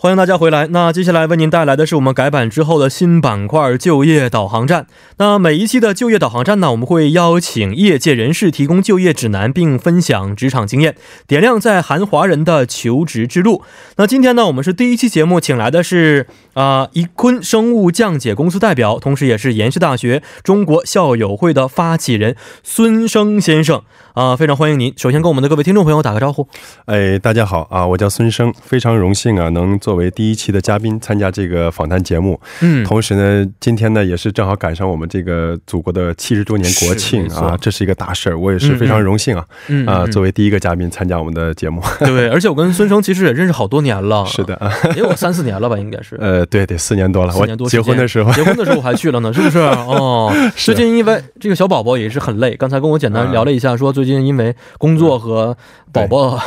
欢迎大家回来。那接下来为您带来的是我们改版之后的新板块就业导航站。那每一期的就业导航站呢，我们会邀请业界人士提供就业指南并分享职场经验，点亮在韩华人的求职之路。那今天呢，我们是第一期节目请来的是一坤生物降解公司代表，同时也是研究大学中国校友会的发起人孙生先生，非常欢迎您。首先跟我们的各位听众朋友打个招呼。大家好，我叫孙生，非常荣幸 能作为第一期的嘉宾参加这个访谈节目，同时呢今天呢也是正好赶上我们这个祖国的七十周年国庆啊，这是一个大事儿，我也是非常荣幸啊作为第一个嘉宾参加我们的节目。对，而且我跟孙生其实也认识好多年了，是的，因为我3、4年了吧应该是，对对对，4年多了，我结婚的时候结婚的时候我还去了呢，是不是？哦，时间因为这个小宝宝也是很累，刚才跟我简单聊了一下，说最近因为工作和宝宝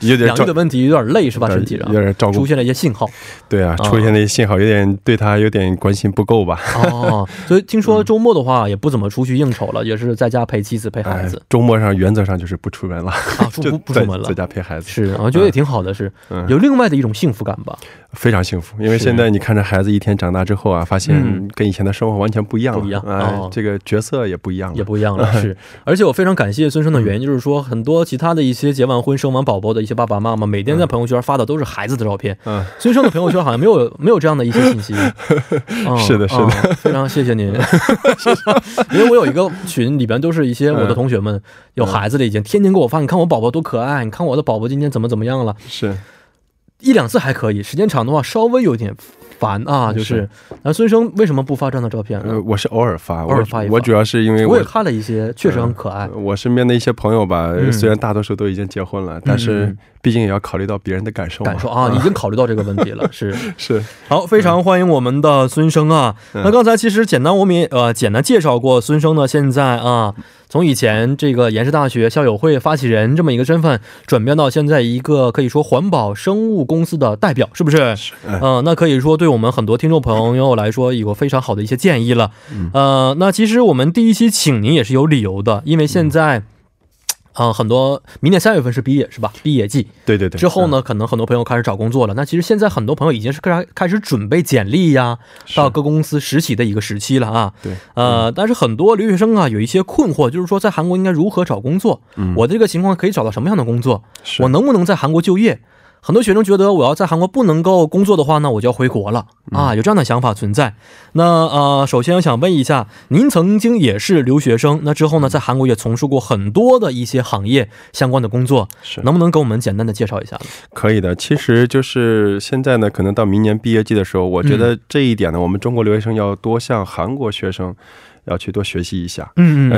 有点养育的问题有点累是吧？是这样，对啊，出现了一些信号。 对啊，出现了一些信号，有点对他有点关心不够吧。哦，所以听说周末的话也不怎么出去应酬了，也是在家陪妻子陪孩子。周末上原则上就是不出门了，就不在家陪孩子。是啊，就也挺好的。是有另外的一种幸福感吧，非常幸福，因为现在你看着孩子一天长大之后啊，发现跟以前的生活完全不一样了，这个角色也不一样了。不一样了，是。而且我非常感谢孙生的原因，就是说很多其他的一些结完婚生完宝宝的一些爸爸妈妈，每天在朋友圈发的都是孩子的照片，孙生的朋友圈好像没有这样的一些信息。是的，因为我有一个群里边都是一些我的同学们有孩子的已经天天给我看我宝宝多可爱，你看我的宝宝今天怎么怎么样了。是。那孙生朋友圈好像没有这样的一些信息。是的，是的，非常谢谢您。我也看了一些确实很可爱，我身边的一些朋友把虽然大多数都已经结婚了，但是毕竟也要考虑到别人的感受。感受啊，已经考虑到这个问题了。是是。好，非常欢迎我们的孙生啊。那刚才其实简单我们也简单介绍过孙生呢，现在啊 从以前这个延世大学校友会发起人这么一个身份，转变到现在一个可以说环保生物公司的代表，是不是？那可以说对我们很多听众朋友来说有个非常好的一些建议了。那其实我们第一期请您也是有理由的，因为现在 很多明年3月份是毕业是吧？毕业季。 对对对，之后呢可能很多朋友开始找工作了。那其实现在很多朋友已经是开始准备简历呀，到各公司实习的一个时期了啊。但是很多留学生啊有一些困惑，就是说在韩国应该如何找工作，我这个情况可以找到什么样的工作，我能不能在韩国就业。 很多学生觉得我要在韩国不能够工作的话呢，我就要回国了啊，有这样的想法存在。那首先想问一下，您曾经也是留学生，那之后呢在韩国也从事过很多的一些行业相关的工作，能不能给我们简单的介绍一下呢？可以的，其实就是现在呢可能到明年毕业季的时候，我觉得这一点呢我们中国留学生要 要去多学习一下。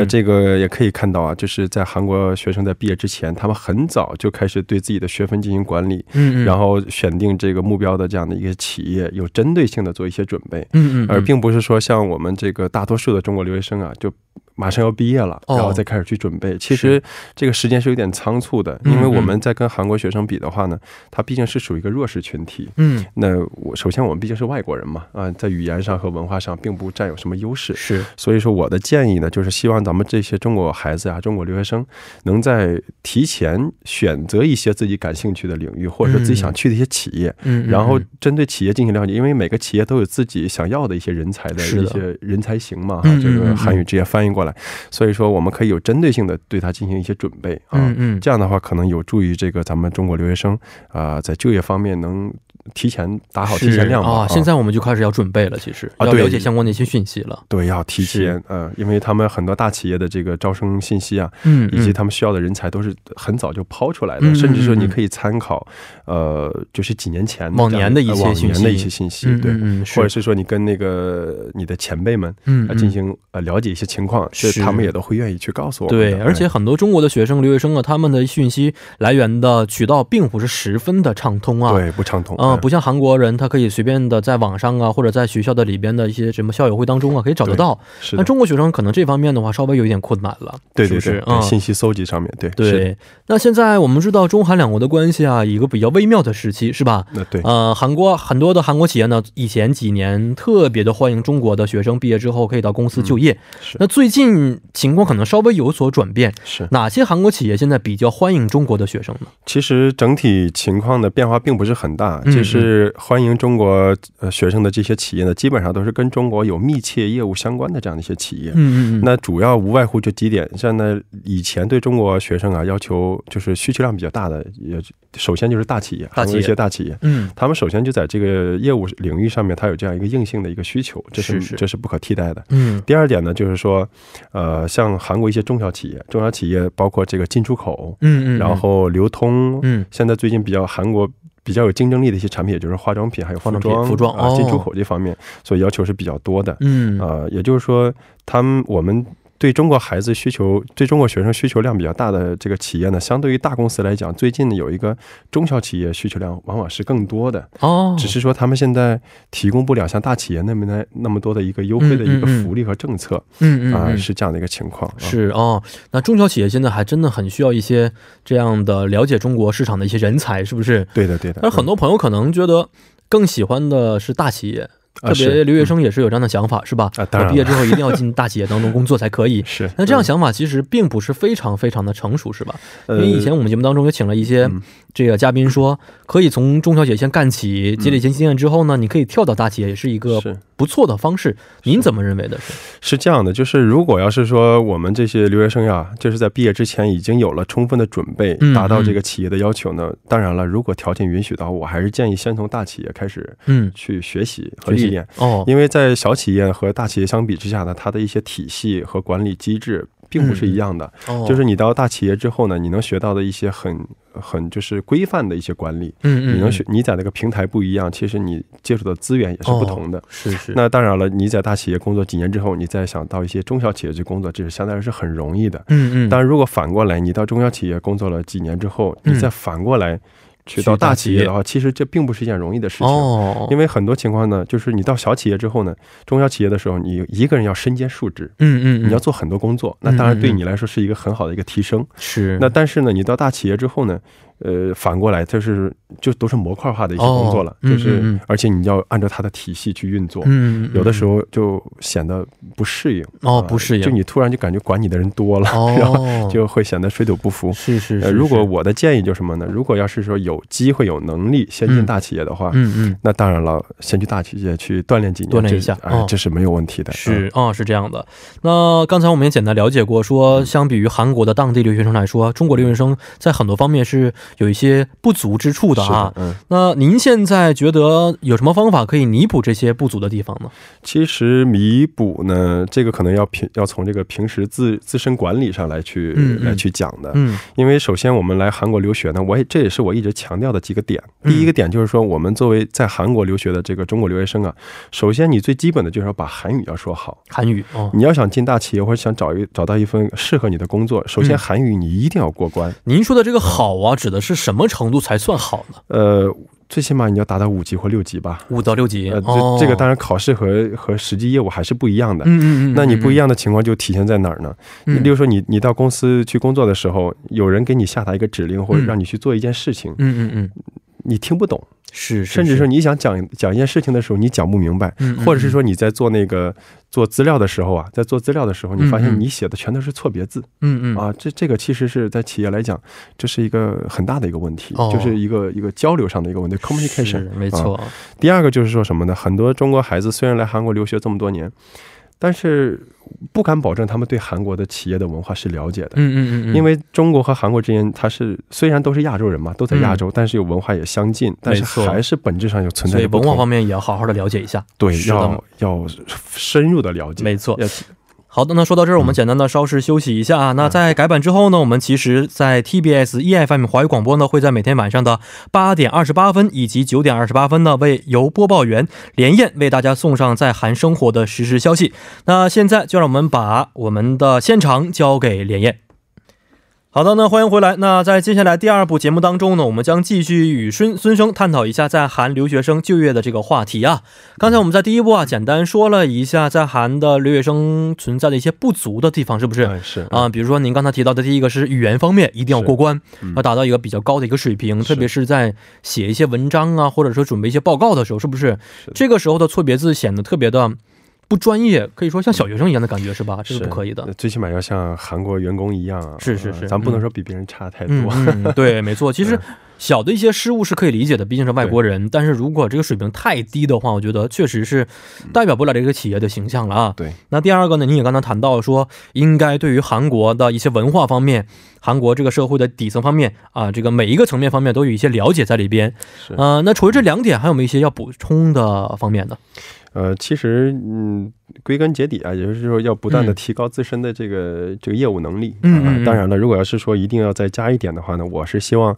这个也可以看到啊，就是在韩国学生在毕业之前他们很早就开始对自己的学分进行管理，然后选定这个目标的这样的一个企业有针对性的做一些准备，而并不是说像我们这个大多数的中国留学生啊就 马上要毕业了，然后再开始去准备。其实这个时间是有点仓促的，因为我们在跟韩国学生比的话呢，他毕竟是属于一个弱势群体，那首先我们必须是外国人嘛，在语言上和文化上并不是占有什么优势，所以说我的建议呢就是希望咱们这些中国孩子啊中国留学生能在提前选择一些自己感兴趣的领域，或者自己想去的一些企业，然后针对企业进行了解，因为每个企业都有自己想要的一些人才的一些人才型嘛，这个汉语直接翻译过来，所以说我们可以有针对性的对他进行一些准备。 这样的话可能有助于这个咱们中国留学生在就业方面能 提前打好时间量啊。现在我们就开始要准备了，其实要了解相关的一些讯息了。对，要提前，因为他们很多大企业的这个招生信息啊以及他们需要人才都是很早就抛出来的，甚至说你可以参考就是几年前往年的一些信息，或者是说你跟那个你的前辈们进行了解一些情况，所以他们也都会愿意去告诉我们，而且很多中国的学生留学生啊，他们的讯息来源的渠道并不是十分的畅通啊，不畅通。 不像韩国人他可以随便的在网上啊或者在学校的里边的一些什么校友会当中啊可以找得到。那中国学生可能这方面的话稍微有一点困难了。对对对，信息搜集上面，对对。那现在我们知道中韩两国的关系啊，一个比较微妙的时期是吧？对啊，韩国很多的韩国企业呢以前几年特别的欢迎中国的学生毕业之后可以到公司就业，那最近情况可能稍微有所转变。哪些韩国企业现在比较欢迎中国的学生呢？其实整体情况的变化并不是很大，就是欢迎中国学生的这些企业呢，基本上都是跟中国学生要求就是需求量比较大的首先就是大企业，它有一些大企业。他们首先就在这个业务领域上面它有这样一个硬性的一个需求，这是不可替代的。第二点呢，就是说像韩国一些中小企业，中小企业包括这个进出口，然后流通现在最近比较韩国 比较有竞争力的一些产品，也就是化妆品还有化妆品、服装啊，进出口这方面，所以要求是比较多的。也就是说，我们 对中国孩子需求，对中国学生需求量比较大的这个企业呢，相对于大公司来讲，最近有一个中小企业需求量往往是更多的，只是说他们现在提供不了像大企业那么多的一个优惠的一个福利和政策啊，是这样的一个情况。是哦，那中小企业现在还真的很需要一些这样的了解中国市场的一些人才，是不是？对的对的。但很多朋友可能觉得更喜欢的是大企业， 特别留学生也是有这样的想法，是吧？毕业之后一定要进大企业当中工作才可以。是，那这样想法其实并不是非常非常的成熟，是吧？因为以前我们节目当中也请了一些这个嘉宾说，可以从中小企业先干起，积累一些经验之后呢，你可以跳到大企业也是一个不错的方式，您怎么认为的？是这样的，就是如果要是说我们这些留学生啊，就是在毕业之前已经有了充分的准备，达到这个企业的要求呢，当然了，如果条件允许的话，我还是建议先从大企业开始去学习和历练。 因为在小企业和大企业相比之下呢，它的一些体系和管理机制并不是一样的，就是你到大企业之后呢，你能学到的一些很就是规范的一个管理，你在那个平台不一样，其实你接触的资源也是不同的。是是。那当然了，你在大企业工作几年之后，你再想到一些中小企业去工作，这是相对来说很容易的。但如果反过来你到中小企业工作了几年之后，你再反过来 去到大企业的话，其实这并不是一件容易的事情，因为很多情况呢，就是你到小企业之后呢，中小企业的时候，你一个人要身兼数职，你要做很多工作，那当然对你来说是一个很好的一个提升。是。那但是呢，你到大企业之后呢， 反过来，就是都是模块化的一些工作了，就是而且你要按照他的体系去运作，有的时候就显得不适应，不适应，就你突然就感觉管你的人多了，然后就会显得水土不服。是是。如果我的建议就是什么呢？如果要是说有机会有能力先进大企业的话，那当然了先去大企业去锻炼几年，锻炼一下，这是没有问题的。是啊，是这样的。那刚才我们也简单了解过，说相比于韩国的当地留学生来说，中国留学生在很多方面是有一些 不足之处的啊。那您现在觉得有什么方法可以弥补这些不足的地方呢？其实弥补呢，这个可能要从这个平时自身管理上来去讲的。因为首先我们来韩国留学呢，我这也是我一直强调的几个点。第一个点就是说，我们作为在韩国留学的这个中国留学生啊，首先你最基本的就是要把韩语要说好，韩语，你要想进大企业或者想找一份适合你的工作，首先韩语你一定要过关。您说的这个好啊，指的是什么程度才算好呢？ 最起码你要达到5级或6级吧，5到6级。这个当然考试和实际业务还是不一样的。那你不一样的情况就体现在哪儿呢？例如说你到公司去工作的时候，有人给你下达一个指令或者让你去做一件事情，你听不懂。 是，甚至说你想讲一件事情的时候，你讲不明白，或者是说你在做那个做资料的时候啊，在做资料的时候你发现你写的全都是错别字啊，这个其实是在企业来讲，这是一个很大的一个问题，就是一个交流上的一个问题，communication。没错。第二个就是说什么呢？很多中国孩子虽然来韩国留学这么多年，但是 不敢保证他们对韩国的企业的文化是了解的，因为中国和韩国之间它是虽然都是亚洲人嘛，都在亚洲，但是有文化也相近，但是还是本质上有存在的不同。所以文化方面也要好好的了解一下。对，要深入的了解。没错。 好的，那说到这儿我们简单的稍事休息一下啊。那在改版之后呢，我们其实在 TBS EFM 华语广播呢，会在每天晚上的 8点28分 以及 9点28分 呢，为由播报员连燕为大家送上在韩生活的实时消息。 那现在就让我们把我们的现场交给连燕。 好的，那欢迎回来。那在接下来第二部节目当中呢，我们将继续与孙生探讨一下在韩留学生就业的这个话题啊。刚才我们在第一部啊简单说了一下在韩的留学生存在的一些不足的地方，是不是啊？比如说您刚才提到的第一个是语言方面一定要过关，要达到一个比较高的一个水平，特别是在写一些文章啊，或者说准备一些报告的时候，是不是这个时候的错别字显得特别的不专业，可以说像小学生一样的感觉是吧？这个不可以的。最起码要像韩国员工一样，是是是，咱不能说比别人差太多。对，没错。其实小的一些失误是可以理解的，毕竟是外国人，但是如果这个水平太低的话，也确实是代表不了这个企业的形象了啊。对，那第二个呢，你也刚才谈到说应该对于韩国的一些文化方面，韩国这个社会的底层方面啊，这个每一个层面方面都有一些了解在里边。那除了这两点还有没有一些要补充的方面呢？ 其实归根结底啊，也就是说要不断的提高自身的这个业务能力，当然了，如果要是说一定要在加一点的话呢，我是希望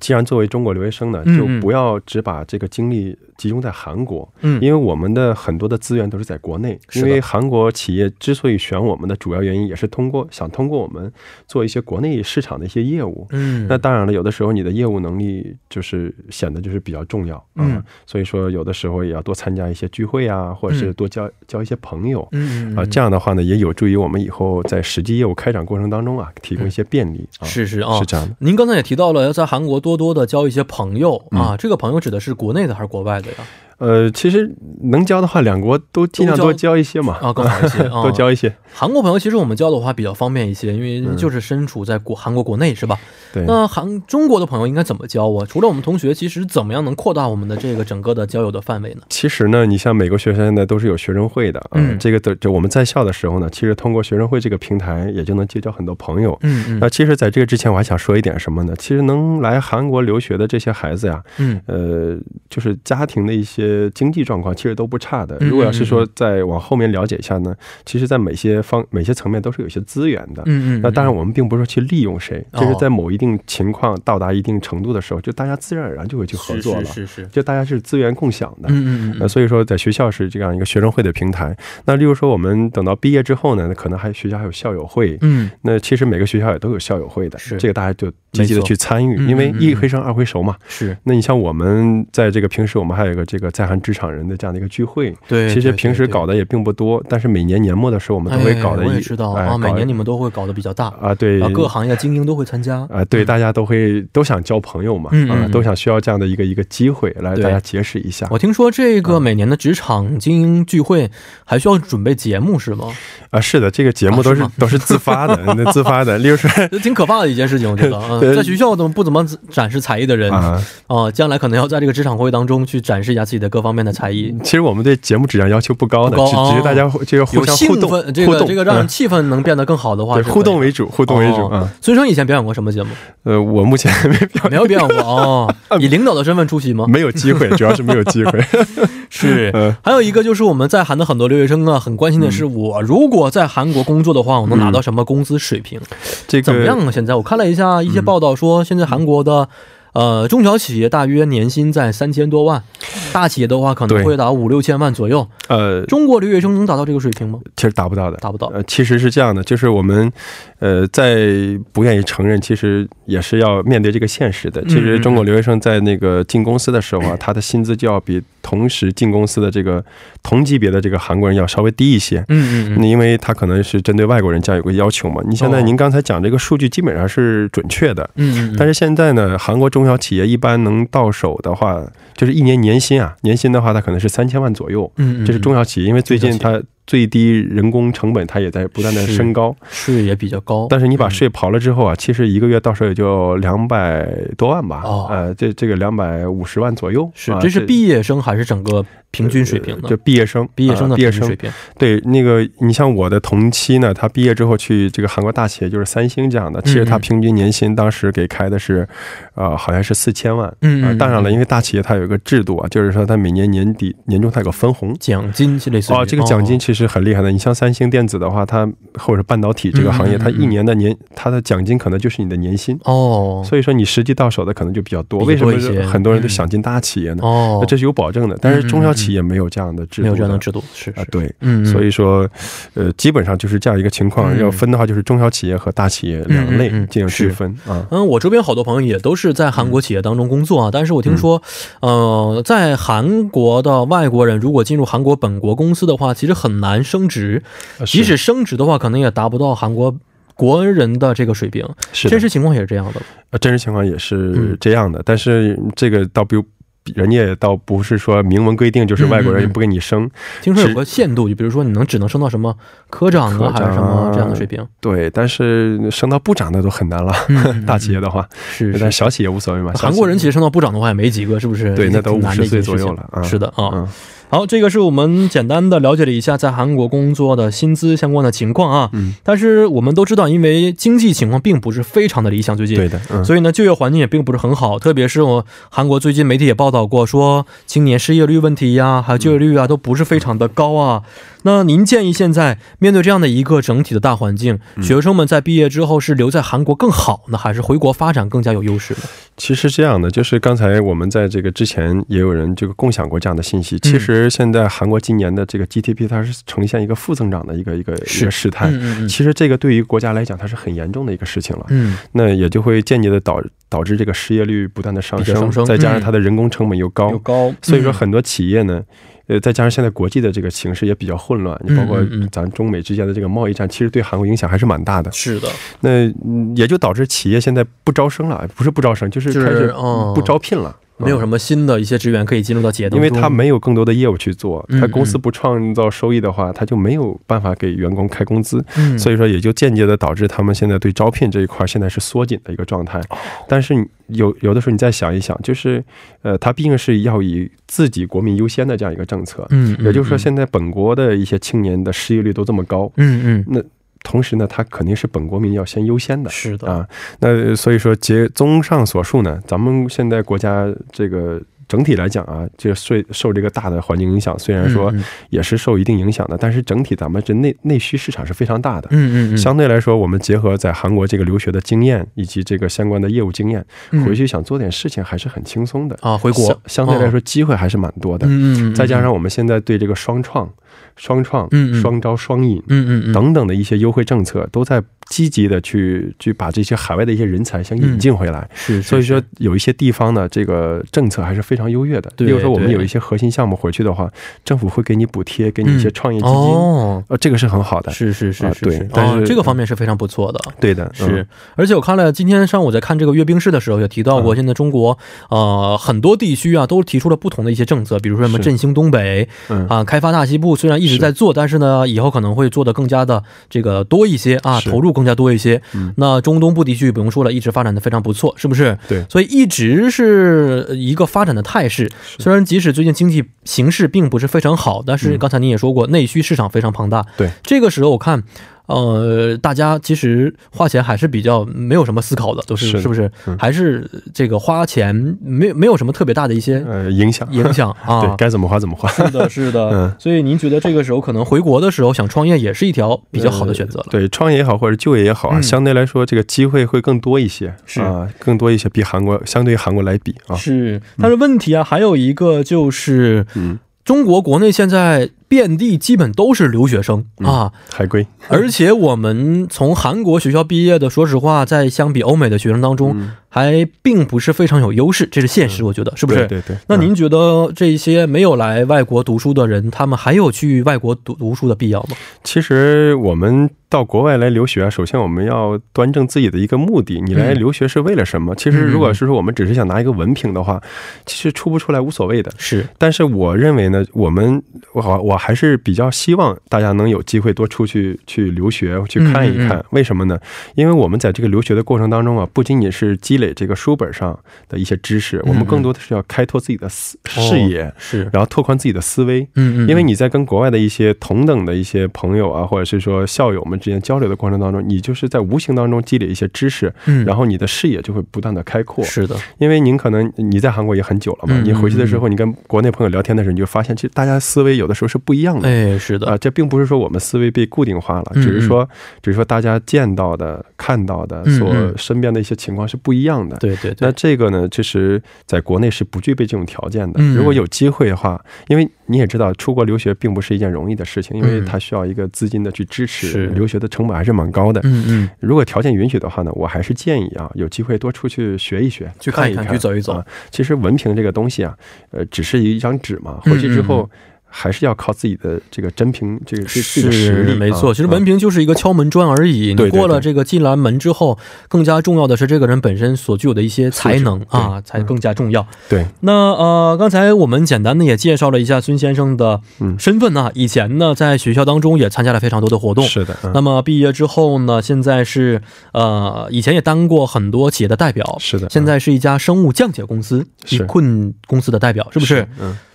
尽量作为中国留学生呢就不要只把这个精力集中在韩国，因为我们的很多的资源都是在国内，因为韩国企业之所以选我们的主要原因也是通过想通过我们做一些国内市场的一些业务，那当然了有的时候你的业务能力就是显得就是比较重要，所以说有的时候也要多参加一些聚会啊，或者是多交一些朋友，这样的话呢也有助于我们以后在实际业务开展过程当中啊提供一些便利啊，是这样的。您刚才也提到了要在韩国多多的交一些朋友啊，这个朋友指的是国内的还是国外的呀？ 是是是，挺可怕的一件事情，这个在学校是这样一个学生会的平台，那例如说我们等到毕业之后呢，可能还学习还有校友会，其实每个学校也都有校友会的，这个大家就理解的去参与，因为一个上二回熟嘛，那你像我们在这个平时我们还有个这个在韩职场人的这样的一个聚会来大家结识一下。我听说这个每年的职场精英聚会还需要准备节目是吗？是的，这个节目都是自发的，自发的。例如说，您可发了一件事情，我听过，我记得大家会有兴奋，这个让人气氛能变得更好的话，我能拿到什么公司水平？这个怎么样？现在我看了一下一些报道说，现在韩国的中小企业大约年薪在3000多万，大企业的话可能会达5、6千万， 大企业的话可能会达5、6千万左右。中国留学生达到这个水平吗？其实达不到的，其实是这样的，就是我们在不愿意承认，其实也是要面对这个现实的。其实中国留学生在那个进公司的时候，他的薪资就要比同时进公司的这个同级别的这个韩国人要稍微低一些。因为他可能是针对外国人教有个要求嘛。你现在您刚才讲这个数据基本上是准确的，但是现在呢， 韩国中小企业一般能到手的话，就是一年年薪啊，年薪的话它可能是3000万左右，这是中小企业，因为最近它 最低人工成本它也在不断的升高，是也比较高，但是你把税刨了之后啊，其实一个月到手也就200多万吧，这个250万左右，是这是毕业生还是整个平均水平呢？这毕业生的平均水平，对，那个你像我的同期呢，他毕业之后去这个韩国大企业就是三星这样的，其实他平均年薪当时给开的是好像是4000万，当然了，因为大企业它有一个制度啊，就是说他每年年底年终它有个分红奖金，其实很厉害的，你像 三星电子的话，它或者半导体这个行业它一年的它的奖金可能就是你的年薪，所以说你实际到手的可能就比较多。为什么很多人就想进大企业呢？这是有保证的，但是中小企业没有这样的制度，对，所以说基本上就是这样一个情况，要分的话就是中小企业和大企业两类进行区分。我周边好多朋友也都是在韩国企业当中工作啊，但是我听说在韩国的外国人如果进入韩国本国公司的话，其实很难升职， 即使升职的话可能也达不到韩国人的这个水平。真实情况也是这样的，但是这个倒不人家倒不是说明文规定就是外国人不给你升，听说有个限度，就比如说你能只能升到什么科长啊，还是什么这样的水平。对，但是升到部长那都很难了，大企业的话是，但小企业无所谓嘛。韩国人其实升到部长的话也没几个，是不是？对，那都50岁左右了啊。是的啊、哦嗯。好，这个是我们简单的了解了一下在韩国工作的薪资相关的情况啊。嗯。但是我们都知道，因为经济情况并不是非常的理想，最近对的、嗯，所以呢，就业环境也并不是很好，特别是我韩国最近媒体也报道过说青年失业率问题呀，还有就业率啊，都不是非常的高啊。那您建议现在面对这样的一个整体的大环境，学生们在毕业之后是留在韩国更好呢，还是回国发展更加有优势呢？其实这样的，就是刚才我们在这个之前也有人这个共享过这样的信息，其实现在韩国今年的这个 GDP 它是呈现一个负增长的一个事态，其实这个对于国家来讲它是很严重的一个事情了，那也就会间接的导致这个失业率不断的上升，再加上它的人工成本又高，所以说很多企业呢再加上现在国际的这个形势也比较混乱，包括咱中美之间的这个贸易战，其实对韩国影响还是蛮大的。是的，那也就导致企业现在不招生了，不是不招生，就是开始不招聘了。没有什么新的一些职员可以进入到企业当中，因为他没有更多的业务去做，他公司不创造收益的话，他就没有办法给员工开工资，所以说也就间接的导致他们现在对招聘这一块现在是缩紧的一个状态。但是有的时候你再想一想，就是他毕竟是要以自己国民优先的这样一个政策，也就是说现在本国的一些青年的失业率都这么高，那同时呢，它肯定是本国民要先优先的。是的啊，那所以说，综上所述呢，咱们现在国家这个整体来讲啊，就受这个大的环境影响，虽然说也是受一定影响的，但是整体咱们这内需市场是非常大的。相对来说，我们结合在韩国这个留学的经验以及这个相关的业务经验，回去想做点事情还是很轻松的啊。回国相对来说机会还是蛮多的。再加上我们现在对这个双创、双招、双引等等的一些优惠政策，都在积极的去把这些海外的一些人才想引进回来。是，所以说有一些地方呢，这个政策还是非常优越的。比如说我们有一些核心项目回去的话，政府会给你补贴，给你一些创业基金，这个是很好的。是，对，但是这个方面是非常不错的。对的，是。而且我看了今天上午在看这个阅兵式的时候，也提到过，现在中国很多地区啊都提出了不同的一些政策，比如说什么振兴东北啊，开发大西部，虽然一直在做，但是呢，以后可能会做的更加的这个多一些啊，投入更加多一些。那中东部地区不用说了，一直发展的非常不错，是不是？对，所以一直是一个发展的态势。虽然即使最近经济形势并不是非常好，但是刚才您也说过，内需市场非常庞大。对，这个时候我看。大家其实花钱还是比较没有什么思考的，都是不是？还是这个花钱没有什么特别大的一些影响啊，对，该怎么花怎么花。是的、所以您觉得这个时候可能回国的时候想创业也是一条比较好的选择了。对，创业也好或者就业也好啊，相对来说这个机会会更多一些，是啊，更多一些，比韩国相对于韩国来比啊。是，但是问题啊，还有一个就是，中国国内现在。遍地基本都是留学生啊，海归。而且我们从韩国学校毕业的，说实话，在相比欧美的学生当中，还并不是非常有优势，这是现实，我觉得是不是？对。那您觉得这些没有来外国读书的人，他们还有去外国读书的必要吗？其实我们到国外来留学，首先我们要端正自己的一个目的。你来留学是为了什么？其实如果是说我们只是想拿一个文凭的话，其实出不出来无所谓的。是。但是我认为呢，我还是比较希望大家能有机会多出去留学，去看一看。为什么呢？因为我们在这个留学的过程当中啊，不仅仅是积累这个书本上的一些知识，我们更多的是要开拓自己的视野，是，然后拓宽自己的思维。因为你在跟国外的一些同等的一些朋友啊，或者是说校友们之间交流的过程当中，你就是在无形当中积累一些知识，然后你的视野就会不断的开阔。是的，因为您可能你在韩国也很久了嘛，你回去的时候，你跟国内朋友聊天的时候，你就发现，其实大家思维有的时候是不一样的。哎，是的啊，这并不是说我们思维被固定化了，只是说大家见到的、看到的、所身边的一些情况是不一样的。对。那这个呢，其实在国内是不具备这种条件的。如果有机会的话，因为你也知道，出国留学并不是一件容易的事情，因为它需要一个资金的去支持，留学的成本还是蛮高的。如果条件允许的话呢，我还是建议啊，有机会多出去学一学，去看一看，去走一走。其实文凭这个东西啊，只是一张纸嘛，回去之后。还是要靠自己的这个真凭这个实力，没错。其实门凭就是一个敲门砖而已，你过了这个技栏门之后，更加重要的是这个人本身所具有的一些才能啊，才更加重要。对，那刚才我们简单的也介绍了一下孙先生的身份啊，以前呢在学校当中也参加了非常多的活动，是的。那么毕业之后呢，现在是以前也当过很多企业的代表，是的，现在是一家生物降解公司，一困公司的代表，是不是？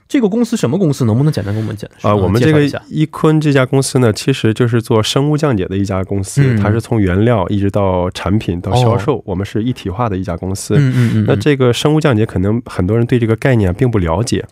这个公司什么公司？能不能简单跟我们讲？我们这个一坤这家公司呢，其实就是做生物降解的一家公司，它是从原料一直到产品到销售，我们是一体化的一家公司。那这个生物降解可能很多人对这个概念并不了解，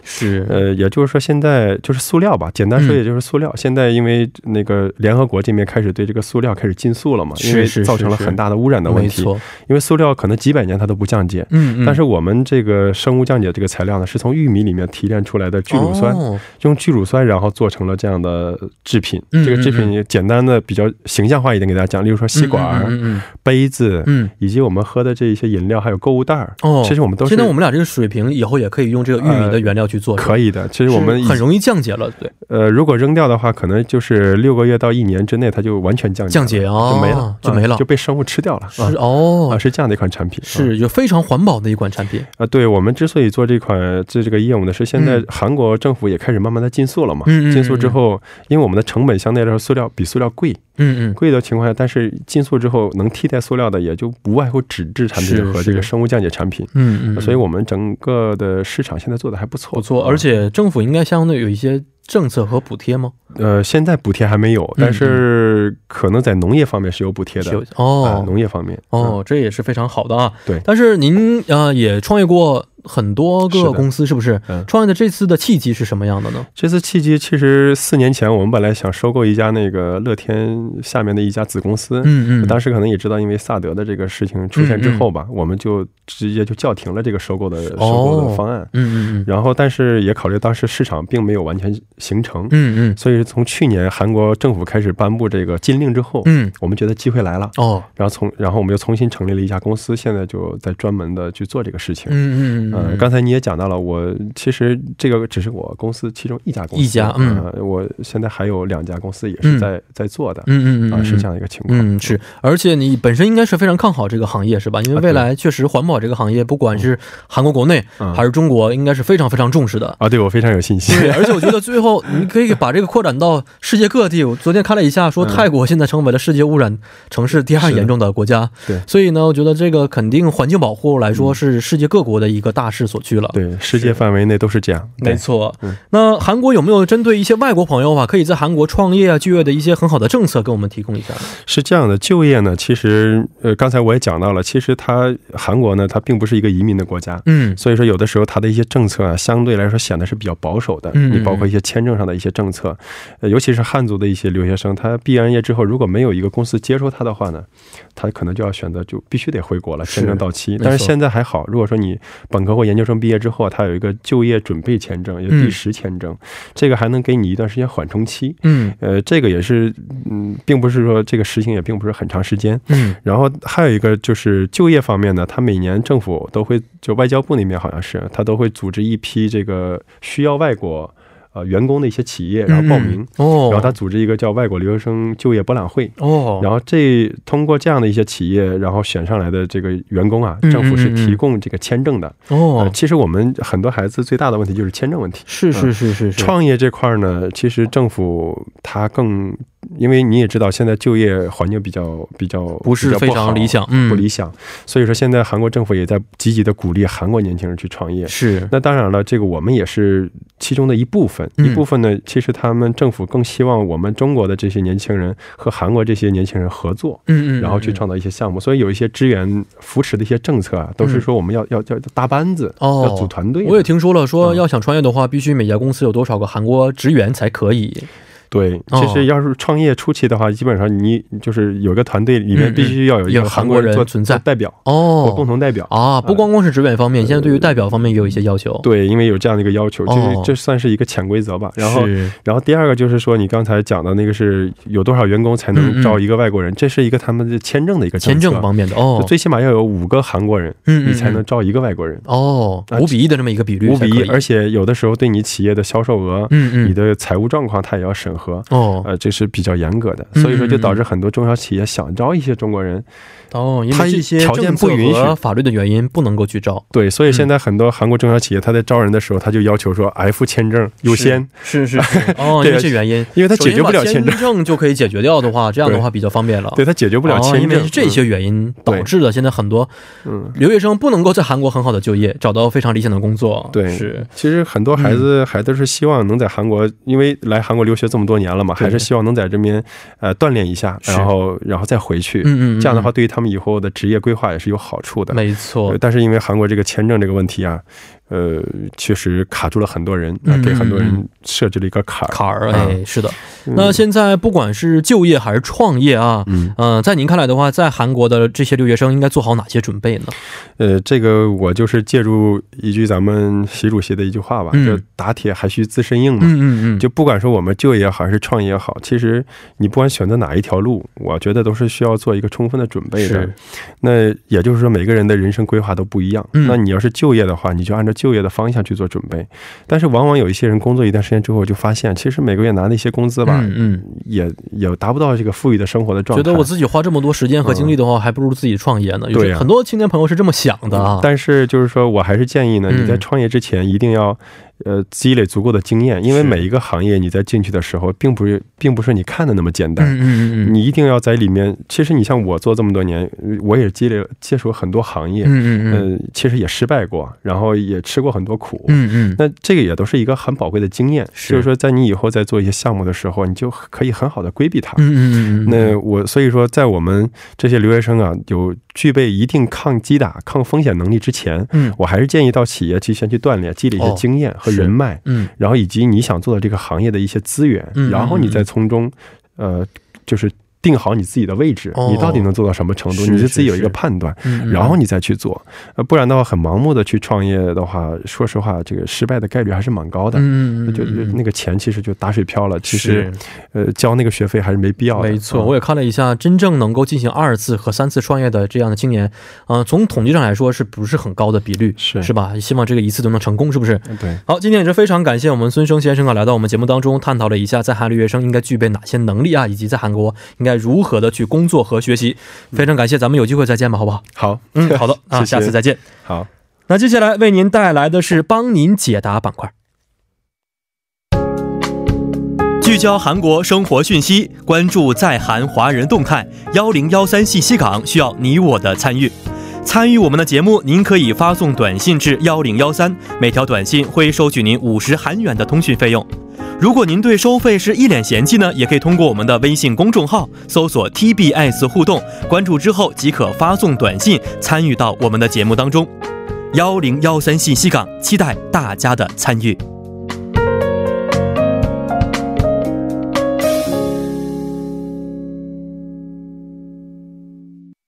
也就是说现在就是塑料吧，简单说也就是塑料，现在因为那个联合国这边开始对这个塑料开始禁塑了嘛，因为造成了很大的污染的问题。因为塑料可能几百年它都不降解，但是我们这个生物降解这个材料呢，是从玉米里面提炼出来的聚乳酸， 用聚乳酸然后做成了这样的制品。这个制品简单的比较形象化一点给大家讲，例如说吸管、杯子以及我们喝的这一些饮料还有购物袋，其实我们都很容易降解了。对，如果扔掉的话可能就是6个月到1年之内它就完全降解，降解啊，就没了，就被生物吃掉了。而是这样的一款产品。是就非常环保的一款产品。对，我们之所以做这款这个业务呢，是现在韩国 政府也开始慢慢的禁塑了嘛，禁塑之后，因为我们的成本相对来说塑料比塑料贵，贵的情况下，但是禁塑之后能替代塑料的也就不外乎纸质产品和这个生物降解产品。所以我们整个的市场现在做的还不错，所以我们整个的可能在农业方面有一些 政策和补贴吗？现在补贴还没有，但是可能在农业方面是有补贴的，农业方面。这也是非常好的。但是您也创业过很多个公司是不是？创业的这次的契机是什么样的呢？这次契机其实4年前我们本来想收购一家那个乐天下面的一家子公司，当时可能也知道因为萨德的这个事情出现之后吧，我们就直接就叫停了这个收购的，然后但是也考虑当时市场并没有完全 形成，所以从去年韩国政府开始颁布这个禁令之后，我们觉得机会来了。然后我们就重新成立了一家公司，现在就在专门的去做这个事情。刚才你也讲到了，我其实这个只是我公司其中一家公司，我现在还有两家公司也是在做的，是这样一个情况。是，而且你本身应该是非常看好这个行业是吧？因为未来确实环保这个行业不管是韩国国内还是中国应该是非常非常重视的。对，我非常有信心。而且我觉得最后你可以把这个扩展到 世界各地，昨天看了一下说泰国现在成为了世界污染城市第2严重的国家，所以呢我觉得这个肯定环境保护来说是世界各国的一个大势所趋了。对，世界范围内都是这样，没错。那韩国有没有针对一些外国朋友啊，可以在韩国创业啊就业的一些很好的政策给我们提供一下呢？是这样的，就业呢其实刚才我也讲到了，其实它韩国呢它并不是一个移民的国家，所以说有的时候它的一些政策啊相对来说显得是比较保守的，你包括一些签证上的一些政策。 尤其是汉族的一些留学生，他必然也之后如果没有一个公司接受他的话呢，他可能就要选择就必须得回国了，签证到期。但是现在还还好，如果说你本科或研究生毕业之后，他有一个就业准备签证也第10签证，这个还能给你一段时间缓冲期。这个也是并不是说这个事情也并不是很长时间。然后还有一个就是就业方面呢，他每年政府都会就外交部那边好像是他都会组织一员工的一些企业 然后报名，然后他组织一个叫外国留学生就业博览会，然后他组织一个叫外国留学生就业博览会。然后这通过这样的一些企业然后选上来的这个员工啊，政府是提供这个签证的。其实我们很多孩子最大的问题就是签证问题，是创业这块呢，其实政府他更 因为你也知道现在就业环境比较不是非常理想，所以说现在韩国政府也在积极的鼓励韩国年轻人去创业。是，那当然了，这个我们也是其中的一部分，一部分呢其实他们政府更希望我们中国的这些年轻人和韩国这些年轻人合作，然后去创造一些项目。所以有一些支援扶持的一些政策啊，都是说我们要达班子，要组团队。我也听说了说要想创业的话必须每家公司有多少个韩国职员才可以。对，其实要是创业初期的话，基本上你就是有个团队里面必须要有一个韩国人做代表，广东同代表，不光光是只本方面，现在对于代表方面也有一些要求。对，因为有这样的一个要求，就是这算是一个潜规则吧。然后第二个就是说你刚才讲的那个是有多少员工才能招一个外国人，这是一个他们的签证的一个政策，最起码要有5个韩国人你才能招一个外国人，哦，5比1的这么一个比率，5比1，而且有的时候对你企业的销售额你的财务状况它也要审核， 这是比较严格的，所以说就导致很多中小企业想招一些中国人，他条件不允许法律的原因不能够去招。对，所以现在很多韩国中小企业他在招人的时候他就要求说 F 签证优先，对，因为他解决不了签证就可以解决掉的话，这样的话比较方便了。对，他解决不了签证这些原因导致了现在很多留学生不能够在韩国很好的就业，找到非常理想的工作。对，是，其实很多孩子还都是希望能在韩国，因为来韩国留学这么多年了嘛，还是希望能在这边 锻炼一下，然后再回去。这样的话对于他们以后的职业规划也是有好处的。没错，但是因为韩国这个签证这个问题啊，确实卡住了很多人，给很多人设置了一个坎儿。是的，那现在不管是就业还是创业啊，在您看来的话，在韩国的这些留学生应该做好哪些准备呢？这个我就是借助一句咱们习主席的一句话吧，就打铁还需自身硬嘛。就不管说我们就业还是创业也好，其实 你不管选择哪一条路，我觉得都是需要做一个充分的准备的。那也就是说每个人的人生规划都不一样，那你要是就业的话，你就按照就业的方向去做准备，但是往往有一些人工作一段时间之后就发现其实每个月拿的一些工资吧也达不到这个富裕的生活的状态，觉得我自己花这么多时间和精力的话还不如自己创业呢，对吧？很多青年朋友是这么想的啊，但是就是说我还是建议呢，你在创业之前一定要 积累足够的经验，因为每一个行业你在进去的时候并不是你看的那么简单，你一定要在里面，其实你像我做这么多年，我也积累接触很多行业，其实也失败过，然后也吃过很多苦，那这个也都是一个很宝贵的经验。所以说在你以后在做一些项目的时候，你就可以很好的规避它。那我所以说在我们这些留学生啊有具备一定抗击打抗风险能力之前，我还是建议到企业去先去锻炼积累一些经验 和人脉，然后以及你想做的这个行业的一些资源，然后你再从中定好你自己的位置，你到底能做到什么程度，你是自己有一个判断，然后你再去做。不然的话很盲目的去创业的话，说实话这个失败的概率还是蛮高的，那就那个钱其实就打水漂了。其实教那个学费还是没必要的。没错，我也看了一下真正能够进行二次和三次创业的这样的青年，从统计上来说是不是很高的比率，是吧？希望这个一次都能成功，是不是？好，今天也是非常感谢我们孙生先生啊来到我们节目当中探讨了一下在韩流学生应该具备哪些能力啊，以及在韩国应该如何的去工作和学习，非常感谢咱们有机会再见吧，好不好？好，好的，下次再见。好，那接下来为您带来的是邦您解答板块。 聚焦韩国生活讯息，关注在韩华人动态1013信息港，需要你我的参与。参与我们的节目，您可以发送短信至1013， 每条短信会收取您50韩元的通讯费用。 如果您对收费是一脸嫌弃呢，也可以通过我们的微信公众号搜索 TBS 互动， 关注之后即可发送短信参与到我们的节目当中。1013信息港，期待大家的参与。